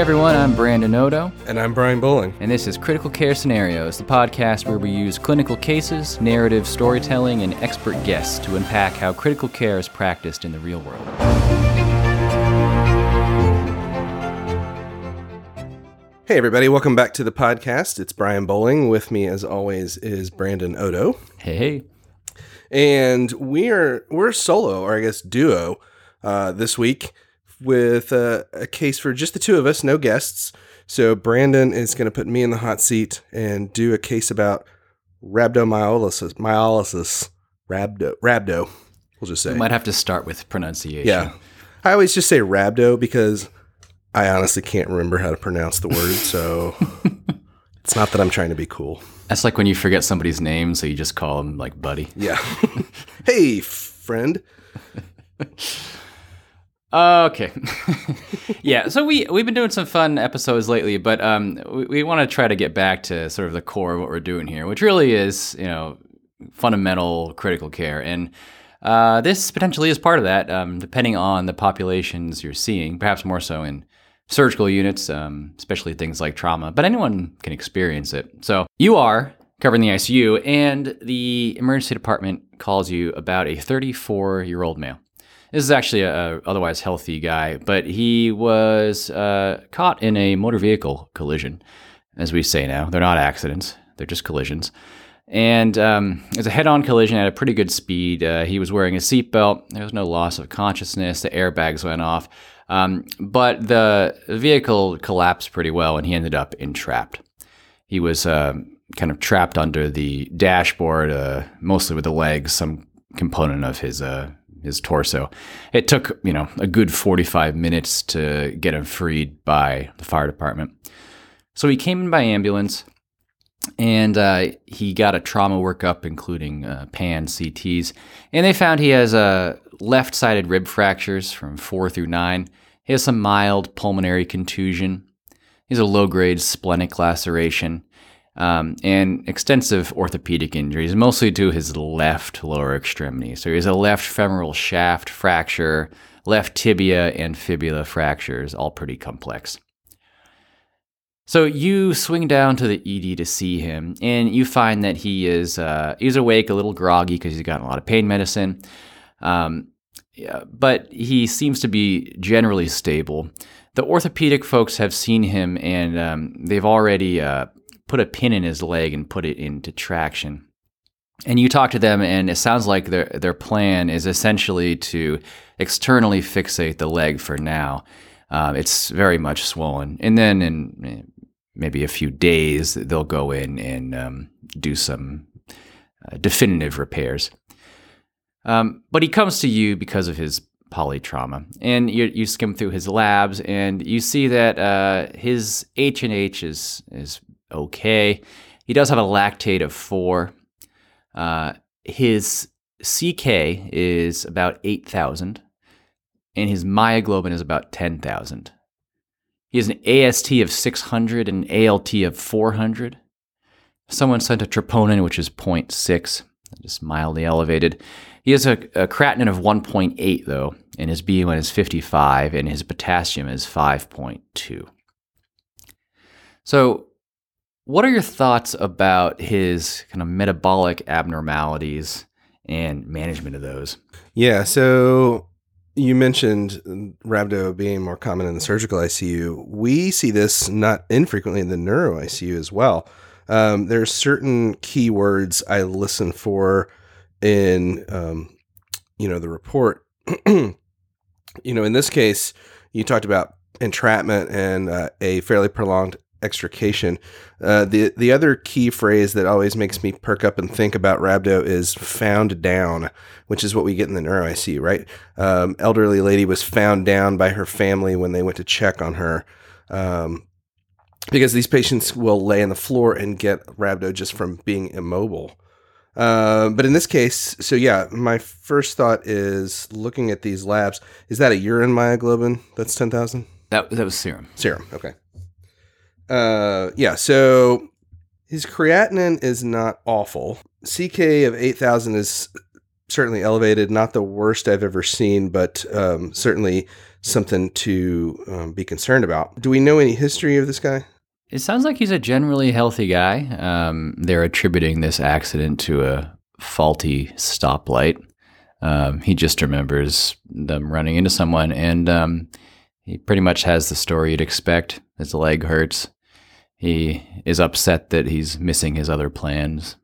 Hey everyone, I'm Brandon Odo. And I'm Brian Bowling. And this is Critical Care Scenarios, the podcast where we use clinical cases, narrative storytelling, and expert guests to unpack how critical care is practiced in the real world. Hey everybody, welcome back to the podcast. It's Brian Bowling. With me as always is Brandon Odo. Hey. And we're solo, or I guess duo, this week. With a case for just the two of us, no guests. So Brandon is going to put me in the hot seat and do a case about rhabdomyolysis. We'll just say. You might have to start with pronunciation. Yeah. I always just say rhabdo because I honestly can't remember how to pronounce the word. So it's not that I'm trying to be cool. That's like when you forget somebody's name, so you just call them like buddy. Yeah. Hey, friend. Okay. Yeah, so we've been doing some fun episodes lately, but we want to try to get back to sort of the core of what we're doing here, which really is, you know, fundamental critical care. And this potentially is part of that, depending on the populations you're seeing, perhaps more so in surgical units, especially things like trauma, but anyone can experience it. So you are covering the ICU, and the emergency department calls you about a 34-year-old male. This is actually a otherwise healthy guy, but he was caught in a motor vehicle collision, as we say now. They're not accidents. They're just collisions. And it was a head-on collision at a pretty good speed. He was wearing a seatbelt. There was no loss of consciousness. The airbags went off. But the vehicle collapsed pretty well, and he ended up entrapped. He was kind of trapped under the dashboard, mostly with the legs, some component of his torso. It took, you know, a good 45 minutes to get him freed by the fire department. So he came in by ambulance, and he got a trauma workup, including pan-CTs, and they found he has left-sided rib fractures from 4 through 9. He has some mild pulmonary contusion. He has a low-grade splenic laceration. And extensive orthopedic injuries, mostly to his left lower extremity. So he has a left femoral shaft fracture, left tibia and fibula fractures, all pretty complex. So you swing down to the ED to see him, and you find that he is he's awake, a little groggy because he's gotten a lot of pain medicine, but he seems to be generally stable. The orthopedic folks have seen him, and they've already put a pin in his leg and put it into traction. And you talk to them, and it sounds like their plan is essentially to externally fixate the leg for now. It's very much swollen. And then in maybe a few days, they'll go in and do some definitive repairs. But he comes to you because of his polytrauma. And you skim through his labs, and you see that his H&H is okay. He does have a lactate of 4. His CK is about 8,000, and his myoglobin is about 10,000. He has an AST of 600 and an ALT of 400. Someone sent a troponin, which is 0.6, just mildly elevated. He has a creatinine of 1.8, though, and his BUN is 55, and his potassium is 5.2. So, what are your thoughts about his kind of metabolic abnormalities and management of those? Yeah, so you mentioned rhabdo being more common in the surgical ICU. We see this not infrequently in the neuro ICU as well. There are certain keywords I listen for in, the report. In this case, you talked about entrapment and a fairly prolonged extrication. The other key phrase that always makes me perk up and think about rhabdo is found down, which is what we get in the neuro ICU, right? Elderly lady was found down by her family when they went to check on her, because these patients will lay on the floor and get rhabdo just from being immobile. But in this case, so yeah, my first thought is looking at these labs. Is that a urine myoglobin? That's 10,000? That was serum. Serum. Okay. So his creatinine is not awful. CK of 8,000 is certainly elevated, not the worst I've ever seen, but certainly something to be concerned about. Do we know any history of this guy? It sounds like he's a generally healthy guy. They're attributing this accident to a faulty stoplight. He just remembers them running into someone, and he pretty much has the story you'd expect. His leg hurts. He is upset that he's missing his other plans.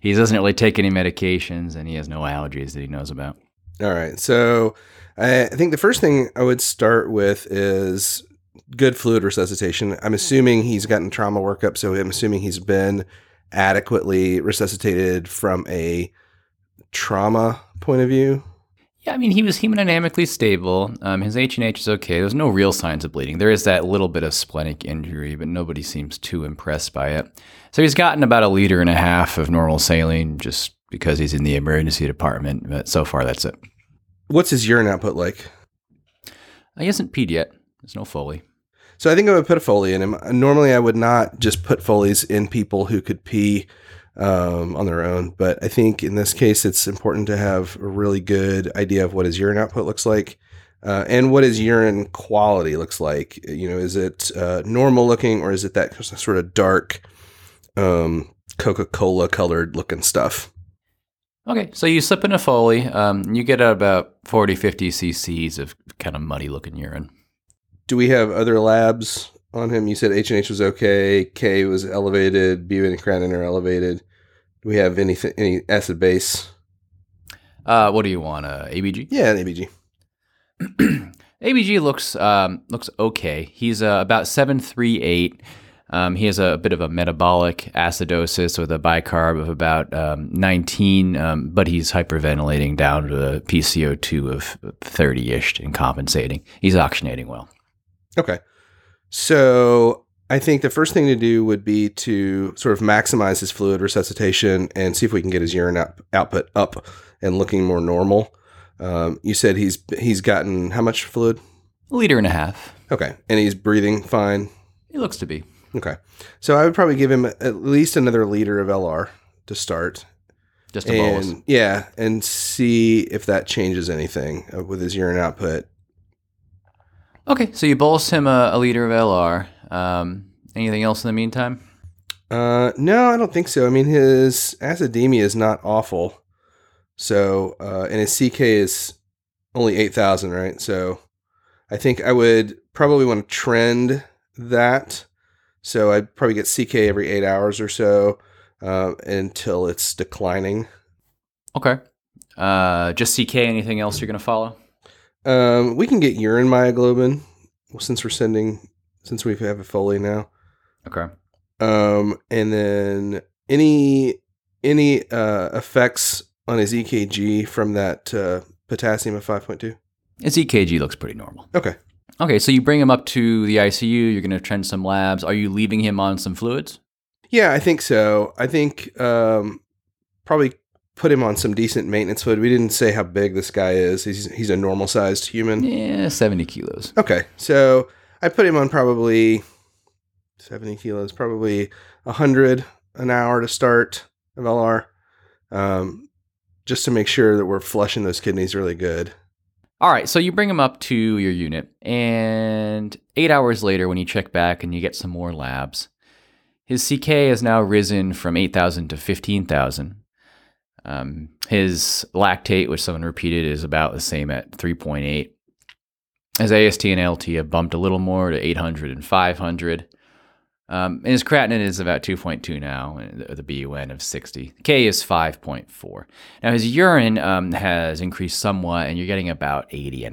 He doesn't really take any medications, and he has no allergies that he knows about. All right. So I think the first thing I would start with is good fluid resuscitation. I'm assuming he's gotten trauma workup, so I'm assuming he's been adequately resuscitated from a trauma point of view. Yeah, I mean, he was hemodynamically stable. His H&H is okay. There's no real signs of bleeding. There is that little bit of splenic injury, but nobody seems too impressed by it. So he's gotten about 1.5 liters of normal saline just because he's in the emergency department. But so far, that's it. What's his urine output like? He hasn't peed yet. There's no Foley. So I think I would put a Foley in him. Normally, I would not just put Foleys in people who could pee on their own, but I think in this case it's important to have a really good idea of what his urine output looks like and what his urine quality looks like. You know, is it normal looking, or is it that sort of dark Coca-Cola colored looking stuff? Okay, so you slip in a Foley, you get about 40-50 cc's of kind of muddy looking urine. Do we have other labs on him? You said H&H was okay, K was elevated, BUN and creatinine are elevated. Do we have any acid base? What do you want, ABG? Yeah, an ABG. ABG looks okay. He's about 738. He has a bit of a metabolic acidosis with a bicarb of about 19, but he's hyperventilating down to a PCO2 of 30-ish and compensating. He's oxygenating well. Okay. So I think the first thing to do would be to sort of maximize his fluid resuscitation and see if we can get his urine output up and looking more normal. You said he's gotten how much fluid? 1.5 liters. Okay. And he's breathing fine? He looks to be. Okay. So I would probably give him at least another liter of LR to start. Just a bolus. Yeah. And see if that changes anything with his urine output. Okay, so you bolus him a liter of LR. Anything else in the meantime? No, I don't think so. I mean, his acidemia is not awful. So, and his CK is only 8,000, right? So I think I would probably want to trend that. So I'd probably get CK every 8 hours or so until it's declining. Okay. Just CK, anything else you're going to follow? We can get urine myoglobin since we have a Foley now. Okay. And then any effects on his EKG from that potassium of 5.2? His EKG looks pretty normal. Okay. Okay, so you bring him up to the ICU. You're going to trend some labs. Are you leaving him on some fluids? Yeah, I think so. I think probably put him on some decent maintenance fluid. We didn't say how big this guy is. He's a normal-sized human. Yeah, 70 kilos. Okay, so I put him on probably 70 kilos, probably 100 an hour to start of LR, just to make sure that we're flushing those kidneys really good. All right, so you bring him up to your unit, and 8 hours later when you check back and you get some more labs, his CK has now risen from 8,000 to 15,000. His lactate, which someone repeated, is about the same at 3.8. His AST and ALT have bumped a little more to 800 and 500. And his creatinine is about 2.2 now, the BUN of 60. K is 5.4. Now his urine has increased somewhat, and you're getting about 60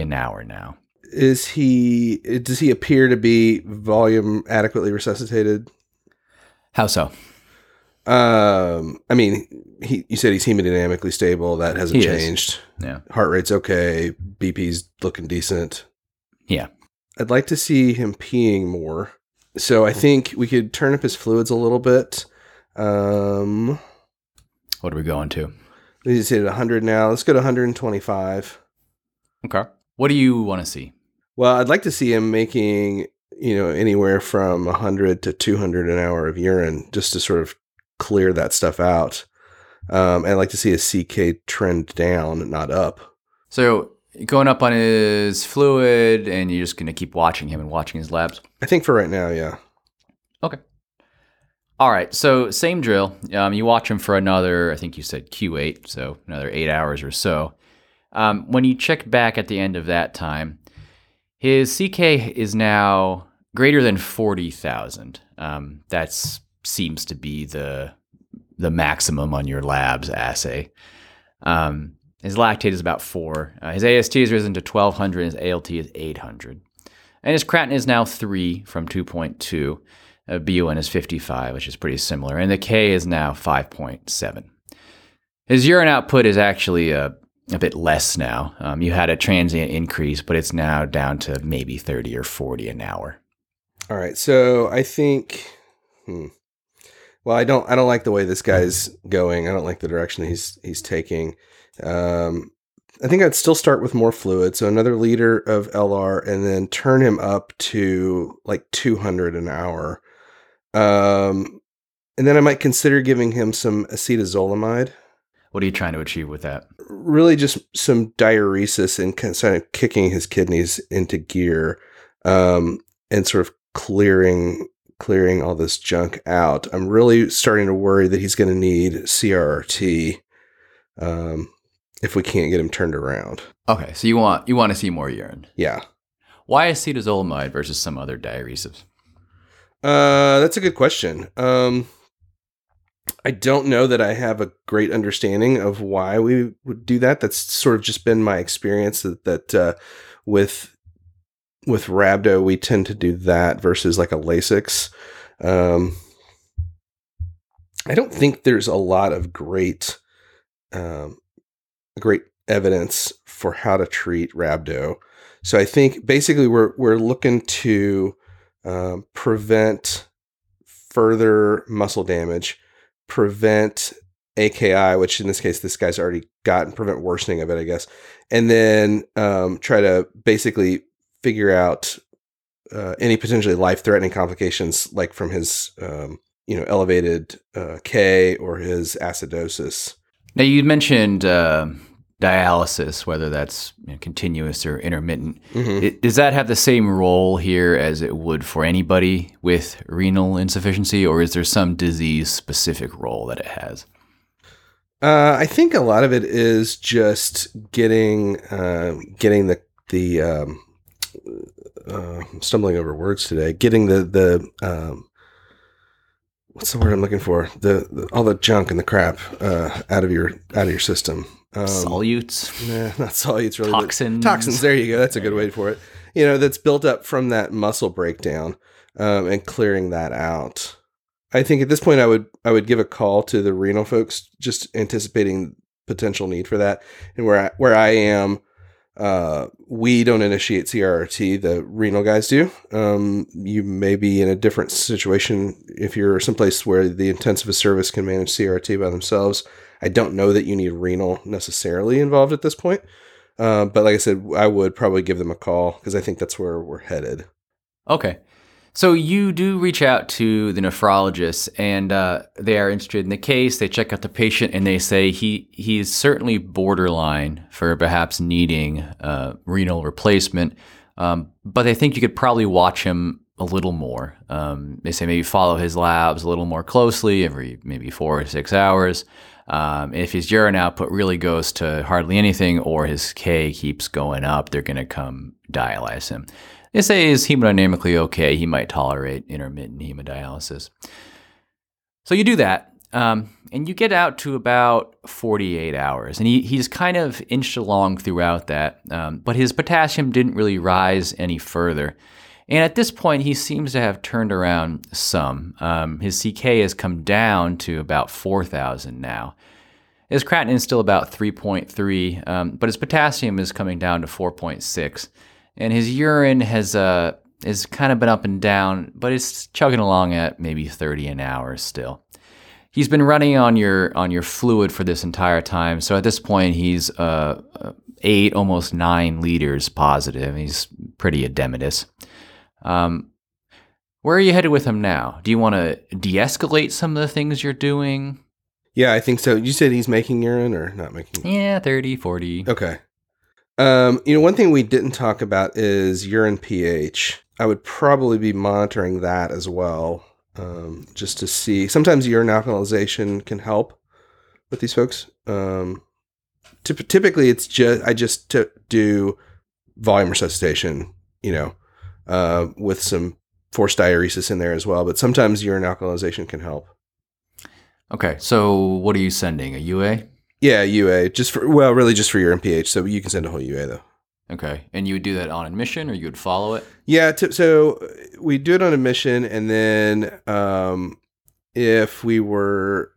an hour now. Does he appear to be volume adequately resuscitated? How so? I mean, you said he's hemodynamically stable. That hasn't changed. Yeah. Heart rate's okay. BP's looking decent. Yeah. I'd like to see him peeing more. So I think we could turn up his fluids a little bit. What are we going to? He's hit 100 now. Let's go to 125. Okay. What do you want to see? Well, I'd like to see him making, anywhere from 100 to 200 an hour of urine just to sort of clear that stuff out. And I'd like to see a CK trend down, not up. So going up on his fluid, and you're just going to keep watching him and watching his labs? I think for right now, yeah. Okay. All right, so same drill. You watch him for another, I think you said Q8, so another 8 hours or so. When you check back at the end of that time, his CK is now greater than 40,000. That seems to be the maximum on your lab's assay. His lactate is about 4. His AST has risen to 1,200. His ALT is 800. And his creatinine is now 3 from 2.2. BUN is 55, which is pretty similar. And the K is now 5.7. His urine output is actually a bit less now. You had a transient increase, but it's now down to maybe 30 or 40 an hour. All right. So I think, well, I don't like the way this guy's going. I don't like the direction he's taking. I think I'd still start with more fluid. So another liter of LR and then turn him up to like 200 an hour. And then I might consider giving him some acetazolamide. What are you trying to achieve with that? Really just some diuresis and kind of kicking his kidneys into gear, and sort of clearing all this junk out. I'm really starting to worry that he's going to need CRRT if we can't get him turned around. Okay, so you want to see more urine. Yeah. Why acetazolamide versus some other diuretics? That's a good question. I don't know that I have a great understanding of why we would do that. That's sort of just been my experience that with rhabdo, we tend to do that versus like a Lasix. I don't think there's a lot of great evidence for how to treat rhabdo. So I think basically we're looking to prevent further muscle damage, prevent AKI, which in this case, this guy's already gotten, prevent worsening of it, I guess. And then try to basically figure out any potentially life-threatening complications, like from his elevated K or his acidosis. Now, you mentioned dialysis, whether that's continuous or intermittent. Mm-hmm. Does that have the same role here as it would for anybody with renal insufficiency, or is there some disease-specific role that it has? I think a lot of it is just getting I'm stumbling over words today. Getting the what's the word I'm looking for? The all the junk and the crap out of your system. Solutes? Nah, not solutes. Really. Toxins. There you go. That's a good way for it. That's built up from that muscle breakdown and clearing that out. I think at this point I would give a call to the renal folks, just anticipating potential need for that, and where I am. We don't initiate CRRT, the renal guys do. You may be in a different situation if you're someplace where the intensivist service can manage CRRT by themselves. I don't know that you need renal necessarily involved at this point. But like I said, I would probably give them a call because I think that's where we're headed. Okay. So you do reach out to the nephrologists, and they are interested in the case. They check out the patient, and they say he is certainly borderline for perhaps needing renal replacement, but they think you could probably watch him a little more. They say maybe follow his labs a little more closely every maybe 4 or 6 hours. If his urine output really goes to hardly anything or his K keeps going up, they're going to come dialyze him. They say he's hemodynamically okay. He might tolerate intermittent hemodialysis. So you do that, and you get out to about 48 hours. And he's kind of inched along throughout that, but his potassium didn't really rise any further. And at this point, he seems to have turned around some. His CK has come down to about 4,000 now. His creatinine is still about 3.3, but his potassium is coming down to 4.6. And his urine has kind of been up and down, but it's chugging along at maybe 30 an hour still. He's been running on your fluid for this entire time, so at this point he's 8, almost 9 liters positive. He's pretty edematous. Where are you headed with him now? Do you want to de-escalate some of the things you're doing? Yeah, I think so. You said he's making urine or not making urine? Yeah, 30, 40. Okay. One thing we didn't talk about is urine pH. I would probably be monitoring that as well, just to see. Sometimes urine alkalization can help with these folks. Typically, it's I just do volume resuscitation, with some forced diuresis in there as well. But sometimes urine alkalization can help. Okay, so what are you sending? A UA? Yeah, UA. Just for urine pH. So you can send a whole UA though. Okay, and you would do that on admission, or you would follow it? Yeah. So we do it on admission, and then if this was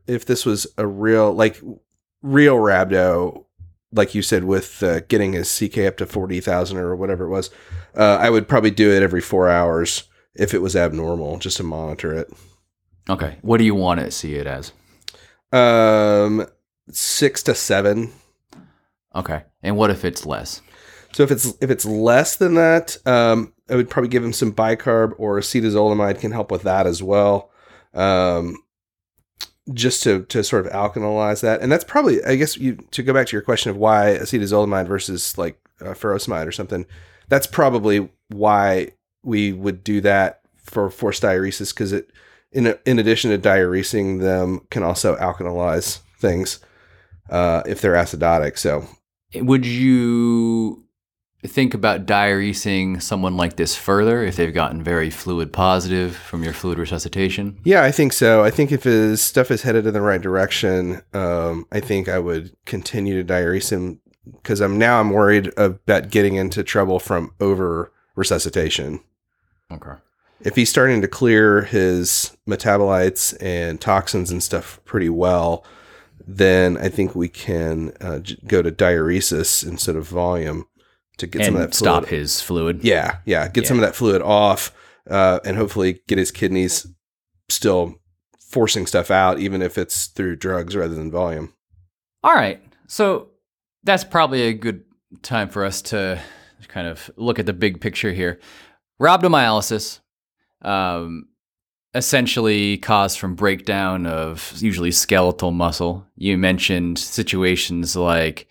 a real rhabdo, like you said, with getting his CK up to 40,000 or whatever it was, I would probably do it every 4 hours if it was abnormal, just to monitor it. Okay, what do you want to see it as? 6 to 7. Okay, and what if it's less? So if it's less than that, I would probably give him some bicarb or acetazolamide can help with that as well, just to sort of alkalize that. And that's probably, I guess, to go back to your question of why acetazolamide versus like furosemide or something, that's probably why we would do that for forced diuresis, because it, in addition to diuresing them, can also alkalize things if they're acidotic. So would you think about diuresing someone like this further if they've gotten very fluid positive from your fluid resuscitation? Yeah, I think so. I think if his stuff is headed in the right direction, I think I would continue to diurese him, because I'm worried about getting into trouble from over resuscitation. Okay. If he's starting to clear his metabolites and toxins and stuff pretty well, then I think we can go to diuresis instead of volume. To get some of that fluid. Stop his fluid. Yeah. Get some of that fluid off, and hopefully get his kidneys still forcing stuff out, even if it's through drugs rather than volume. All right. So that's probably a good time for us to kind of look at the big picture here. Rhabdomyolysis, essentially caused from breakdown of usually skeletal muscle. You mentioned situations like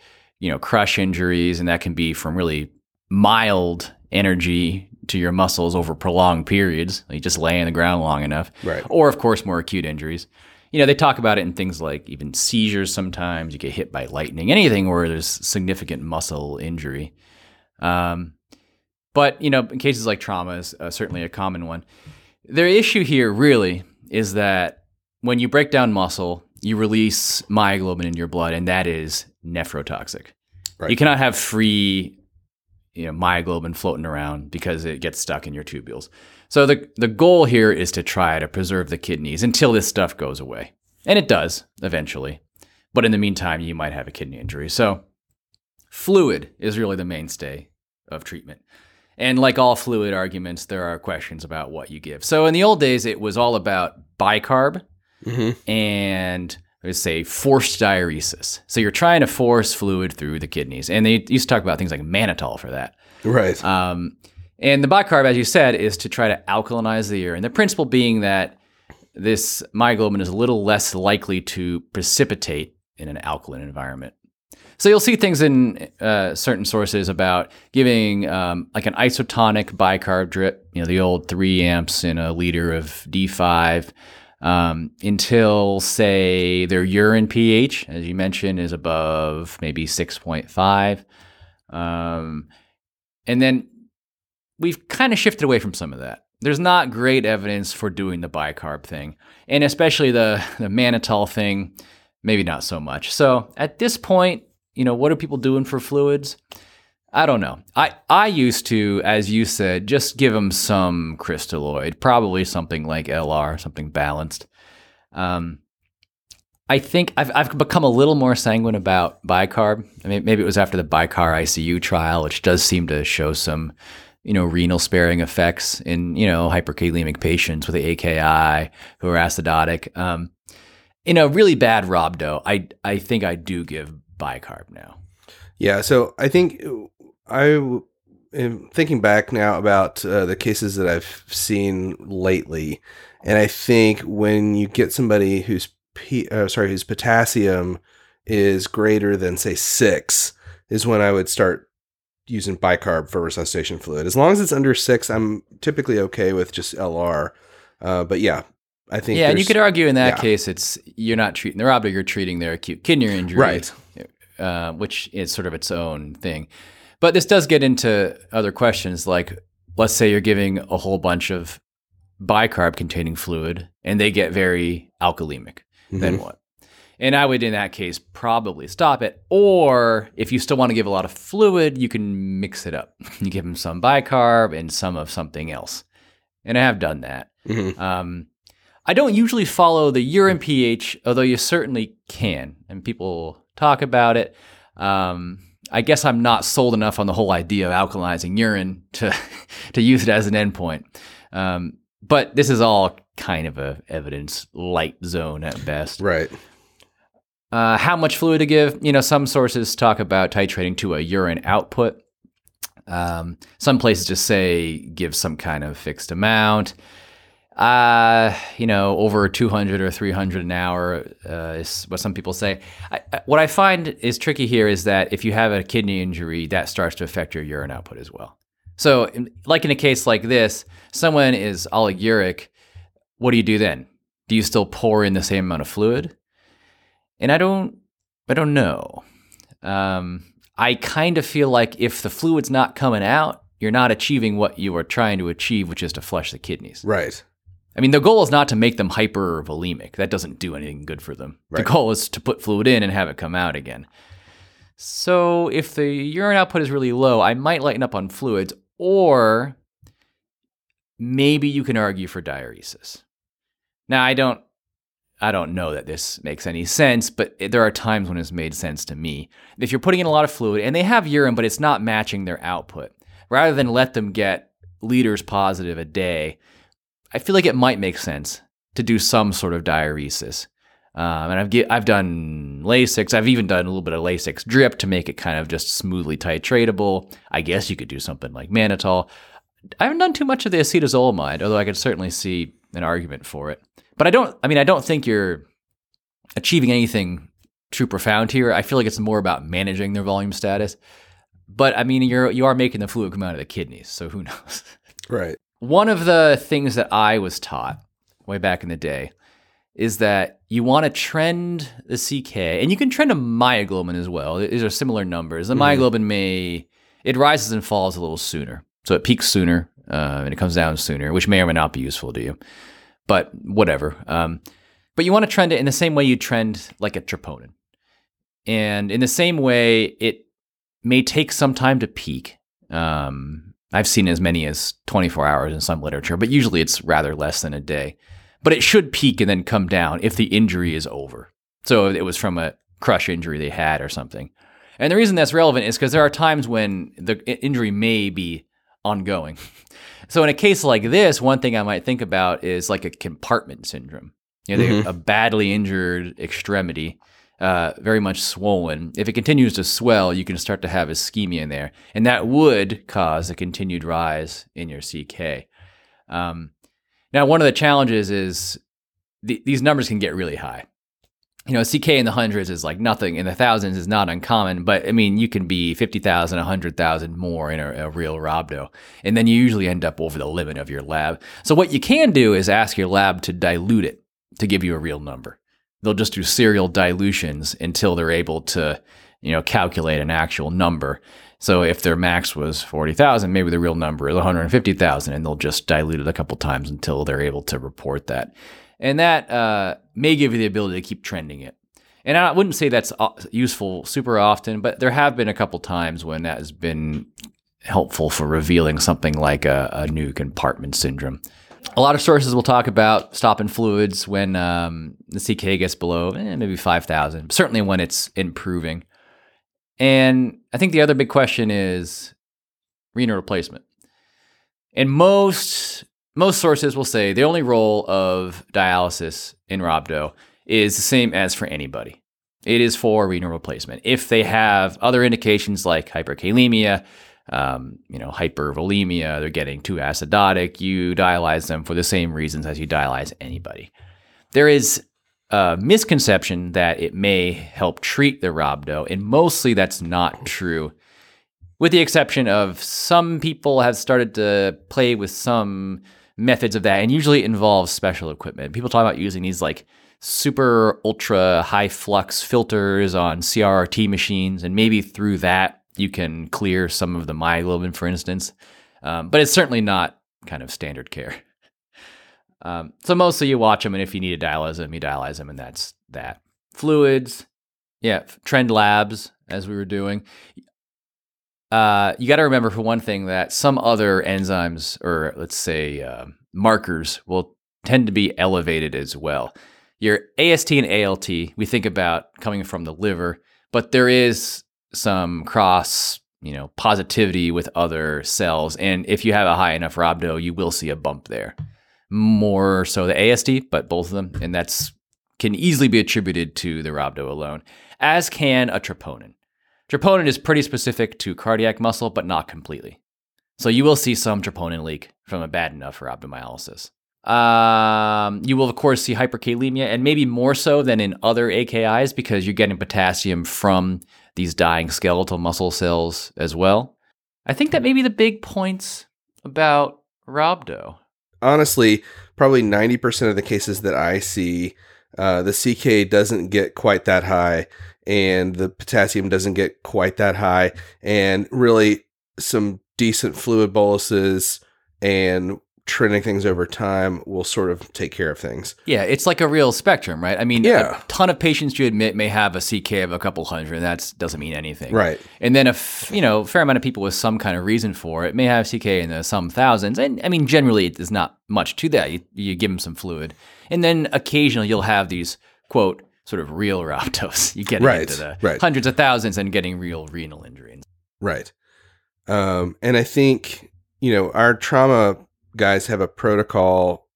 crush injuries, and that can be from really mild energy to your muscles over prolonged periods. You just lay on the ground long enough. Right. Or, of course, more acute injuries. They talk about it in things like even seizures sometimes. You get hit by lightning, anything where there's significant muscle injury. But in cases like trauma is certainly a common one. Their issue here really is that when you break down muscle, you release myoglobin in your blood, and that is nephrotoxic. Right. You cannot have free myoglobin floating around because it gets stuck in your tubules. So the goal here is to try to preserve the kidneys until this stuff goes away. And it does eventually. But in the meantime, you might have a kidney injury. So fluid is really the mainstay of treatment. And like all fluid arguments, there are questions about what you give. So in the old days, it was all about bicarb. Mm-hmm. And let's say forced diuresis. So you're trying to force fluid through the kidneys. And they used to talk about things like mannitol for that. Right. And the bicarb, as you said, is to try to alkalinize the urine. The principle being that this myoglobin is a little less likely to precipitate in an alkaline environment. So you'll see things in certain sources about giving like an isotonic bicarb drip, the old 3 amps in a liter of D5, until, say, their urine pH, as you mentioned, is above maybe 6.5. And then we've kind of shifted away from some of that. There's not great evidence for doing the bicarb thing, and especially the mannitol thing, maybe not so much. So at this point, what are people doing for fluids? I don't know. I used to, as you said, just give them some crystalloid, probably something like LR, something balanced. I think I've become a little more sanguine about bicarb. I mean, maybe it was after the bicarb ICU trial, which does seem to show some, renal sparing effects in, hyperkalemic patients with the AKI who are acidotic. In a really bad rhabdo, I think I do give bicarb now. Yeah, so I think I am thinking back now about the cases that I've seen lately, and I think when you get somebody who's his potassium is greater than, say, 6 is when I would start using bicarb for resuscitation fluid. As long as it's under 6, I'm typically okay with just LR. But yeah, I think. Yeah, and you could argue in that case, it's you're not treating their obit, you're treating their acute kidney injury, right? Which is sort of its own thing. But this does get into other questions, like let's say you're giving a whole bunch of bicarb-containing fluid, and they get very alkalemic. Mm-hmm. Then what? And I would, in that case, probably stop it. Or if you still want to give a lot of fluid, you can mix it up. You give them some bicarb and some of something else. And I have done that. Mm-hmm. I don't usually follow the urine pH, although you certainly can. And people talk about it. I guess I'm not sold enough on the whole idea of alkalizing urine to use it as an endpoint. But this is all kind of a evidence light zone at best. Right. How much fluid to give? You know, some sources talk about titrating to a urine output. Some places just say give some kind of fixed amount. You know, over 200 or 300 an hour is what some people say. What I find is tricky here is that if you have a kidney injury, that starts to affect your urine output as well. So like in a case like this, someone is oliguric. What do you do then? Do you still pour in the same amount of fluid? And I don't know. I kind of feel like if the fluid's not coming out, you're not achieving what you are trying to achieve, which is to flush the kidneys. Right. I mean, the goal is not to make them hypervolemic. That doesn't do anything good for them. Right. The goal is to put fluid in and have it come out again. So if the urine output is really low, I might lighten up on fluids, or maybe you can argue for diuresis. Now, I don't know that this makes any sense, but there are times when it's made sense to me. If you're putting in a lot of fluid and they have urine, but it's not matching their output, rather than let them get liters positive a day, I feel like it might make sense to do some sort of diuresis. And I've done Lasix. I've even done a little bit of Lasix drip to make it kind of just smoothly titratable. I guess you could do something like mannitol. I haven't done too much of the acetazolamide, although I could certainly see an argument for it. But I don't think you're achieving anything too profound here. I feel like it's more about managing their volume status. But I mean, you are making the fluid come out of the kidneys, so who knows? Right. One of the things that I was taught way back in the day is that you want to trend the CK, and you can trend a myoglobin as well. These are similar numbers. The myoglobin it rises and falls a little sooner. So it peaks sooner, and it comes down sooner, which may or may not be useful to you, but whatever. But you want to trend it in the same way you trend like a troponin. And in the same way, it may take some time to peak. I've seen as many as 24 hours in some literature, but usually it's rather less than a day. But it should peak and then come down if the injury is over. So it was from a crush injury they had or something. And the reason that's relevant is because there are times when the injury may be ongoing. So in a case like this, one thing I might think about is like a compartment syndrome. You know, a badly injured extremity, very much swollen. If it continues to swell, you can start to have ischemia in there. And that would cause a continued rise in your CK. Now, one of the challenges is these numbers can get really high. You know, CK in the hundreds is like nothing. In the thousands is not uncommon. But, I mean, you can be 50,000, 100,000 more in a real rhabdo. And then you usually end up over the limit of your lab. So what you can do is ask your lab to dilute it to give you a real number. They'll just do serial dilutions until they're able to, you know, calculate an actual number. So if their max was 40,000, maybe the real number is 150,000, and they'll just dilute it a couple times until they're able to report that. And that may give you the ability to keep trending it. And I wouldn't say that's useful super often, but there have been a couple times when that has been helpful for revealing something like a new compartment syndrome. A lot of sources will talk about stopping fluids when the CK gets below maybe 5,000, certainly when it's improving. And I think the other big question is renal replacement. And most sources will say the only role of dialysis in rhabdo is the same as for anybody. It is for renal replacement. If they have other indications like hyperkalemia, hypervolemia, they're getting too acidotic, you dialyze them for the same reasons as you dialyze anybody. There is misconception that it may help treat the rhabdo, and mostly that's not true, with the exception of some people have started to play with some methods of that, and usually involves special equipment. People talk about using these like super ultra high flux filters on CRRT machines, and maybe through that you can clear some of the myoglobin, for instance. But it's certainly not kind of standard care. So mostly you watch them, and if you need to dialyze them, you dialyze them, and that's that. Fluids, yeah, trend labs, as we were doing. You got to remember, for one thing, that some other enzymes, or let's say markers, will tend to be elevated as well. Your AST and ALT, we think about coming from the liver, but there is some cross, positivity with other cells. And if you have a high enough rhabdo, you will see a bump there. More so the AST, but both of them. And that's can easily be attributed to the rhabdo alone, as can a troponin. Troponin is pretty specific to cardiac muscle, but not completely. So you will see some troponin leak from a bad enough rhabdomyolysis. You will, of course, see hyperkalemia, and maybe more so than in other AKIs, because you're getting potassium from these dying skeletal muscle cells as well. I think that may be the big points about rhabdo. Honestly, probably 90% of the cases that I see, the CK doesn't get quite that high, and the potassium doesn't get quite that high, and really some decent fluid boluses and trending things over time will sort of take care of things. Yeah, it's like a real spectrum, right? I mean, yeah. A ton of patients you admit may have a CK of a couple hundred, and that doesn't mean anything. Right. And then a fair amount of people with some kind of reason for it may have CK in the some thousands. And I mean, generally, there's not much to that. You give them some fluid. And then occasionally you'll have these, quote, sort of real rhabdos. You get into the hundreds of thousands and getting real renal injury. Right. And I think, our trauma guys have a protocol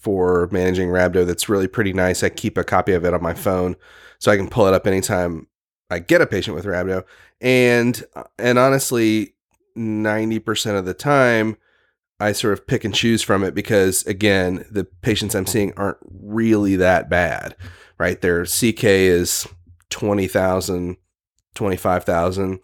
for managing rhabdo that's really pretty nice. I keep a copy of it on my phone so I can pull it up anytime I get a patient with rhabdo. And honestly, 90% of the time, I sort of pick and choose from it because, again, the patients I'm seeing aren't really that bad, right? Their CK is 20,000, 25,000.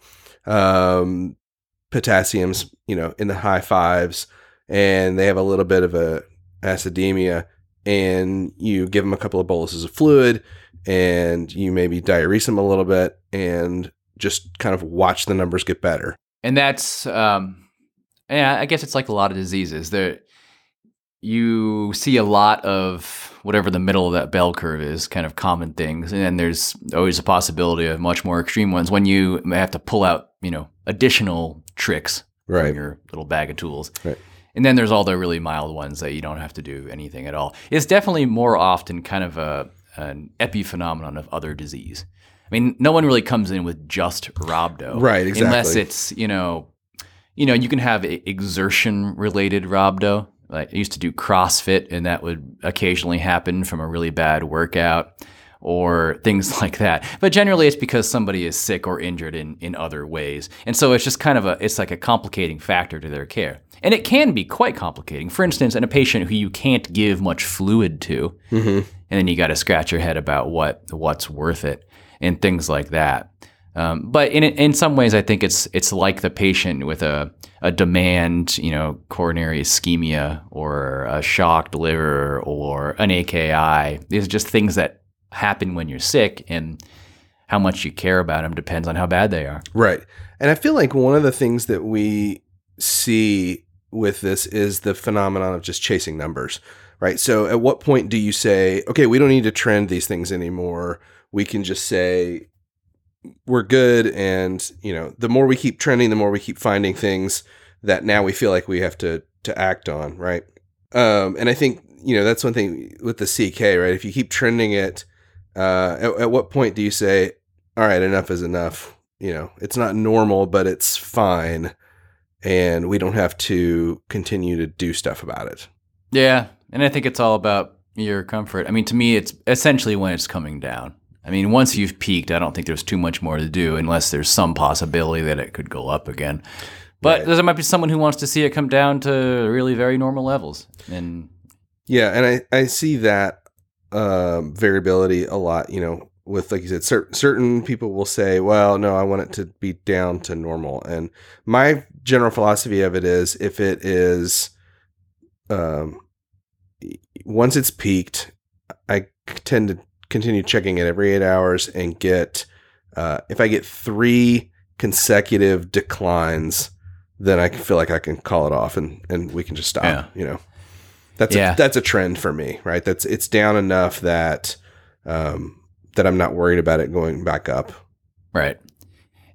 Potassium's, in the high fives. And they have a little bit of a acidemia, and you give them a couple of boluses of fluid, and you maybe diurese them a little bit, and just kind of watch the numbers get better. And that's, I guess it's like a lot of diseases. You see a lot of whatever the middle of that bell curve is, kind of common things, and then there's always a possibility of much more extreme ones when you have to pull out, additional tricks from your little bag of tools. Right. And then there's all the really mild ones that you don't have to do anything at all. It's definitely more often kind of an epiphenomenon of other disease. I mean, no one really comes in with just rhabdo. Right, exactly. Unless it's, you can have exertion-related rhabdo. Like, I used to do CrossFit, and that would occasionally happen from a really bad workout or things like that. But generally, it's because somebody is sick or injured in other ways. And so it's just kind of it's like a complicating factor to their care. And it can be quite complicating. For instance, in a patient who you can't give much fluid to, mm-hmm. and then you got to scratch your head about what's worth it and things like that. But in some ways, I think it's like the patient with a demand, coronary ischemia or a shocked liver or an AKI. These are just things that happen when you're sick, and how much you care about them depends on how bad they are. Right. And I feel like one of the things that we see with this is the phenomenon of just chasing numbers, right? So at what point do you say, okay, we don't need to trend these things anymore. We can just say we're good. And, the more we keep trending, the more we keep finding things that now we feel like we have to act on. Right. And I think, that's one thing with the CK, right? If you keep trending it, at what point do you say, all right, enough is enough. It's not normal, but it's fine. And we don't have to continue to do stuff about it. Yeah. And I think it's all about your comfort. I mean, to me, it's essentially when it's coming down. I mean, once you've peaked, I don't think there's too much more to do unless there's some possibility that it could go up again. But there might be someone who wants to see it come down to really very normal levels. And I see that variability a lot, you know, with, like you said, certain people will say, well, no, I want it to be down to normal. And my general philosophy of it is, if it is, once it's peaked, I tend to continue checking it every 8 hours and get, if I get 3 consecutive declines, then I feel like I can call it off and we can just stop, you know. That's a trend for me, right? It's down enough that, that I'm not worried about it going back up. Right.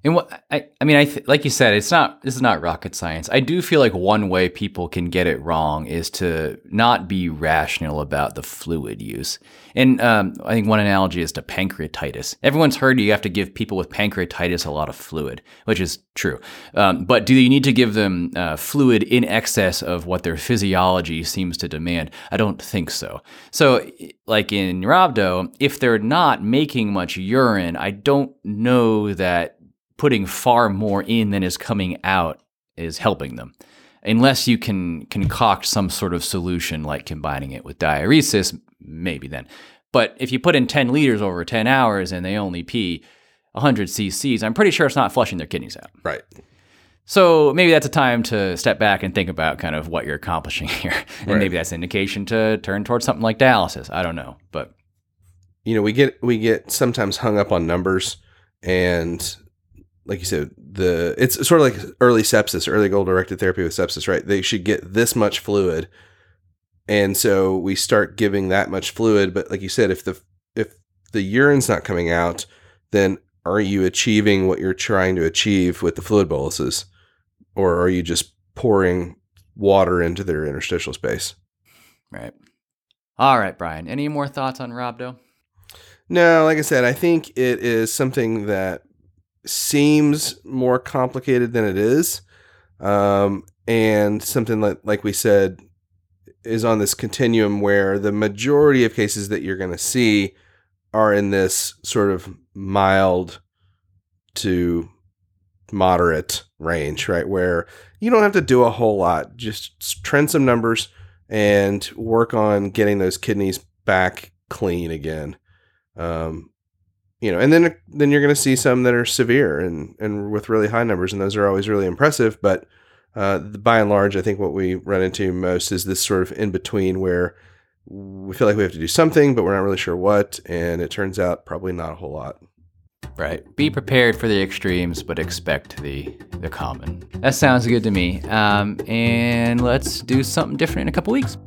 And what I mean, like you said, this is not rocket science. I do feel like one way people can get it wrong is to not be rational about the fluid use. And I think one analogy is to pancreatitis. Everyone's heard you have to give people with pancreatitis a lot of fluid, which is true. But do you need to give them fluid in excess of what their physiology seems to demand? I don't think so. So like in rhabdo, if they're not making much urine, I don't know that putting far more in than is coming out is helping them, unless you can concoct some sort of solution, like combining it with diuresis, maybe then. But if you put in 10 liters over 10 hours and they only pee 100 cc's, I'm pretty sure it's not flushing their kidneys out. Right. So maybe that's a time to step back and think about kind of what you're accomplishing here. And maybe that's an indication to turn towards something like dialysis. I don't know. But, you know, we get sometimes hung up on numbers, and like you said, it's sort of like early sepsis, early goal-directed therapy with sepsis, right? They should get this much fluid, and so we start giving that much fluid. But like you said, if the urine's not coming out, then are you achieving what you're trying to achieve with the fluid boluses, or are you just pouring water into their interstitial space? Right. All right, Brian. Any more thoughts on rhabdo? No, like I said, I think it is something that seems more complicated than it is. And something like we said is on this continuum where the majority of cases that you're going to see are in this sort of mild to moderate range, right? Where you don't have to do a whole lot, just trend some numbers and work on getting those kidneys back clean again. You know, and then you're going to see some that are severe and with really high numbers, and those are always really impressive. But by and large, I think what we run into most is this sort of in between where we feel like we have to do something, but we're not really sure what, and it turns out probably not a whole lot. Right. Be prepared for the extremes, but expect the common. That sounds good to me. And let's do something different in a couple weeks.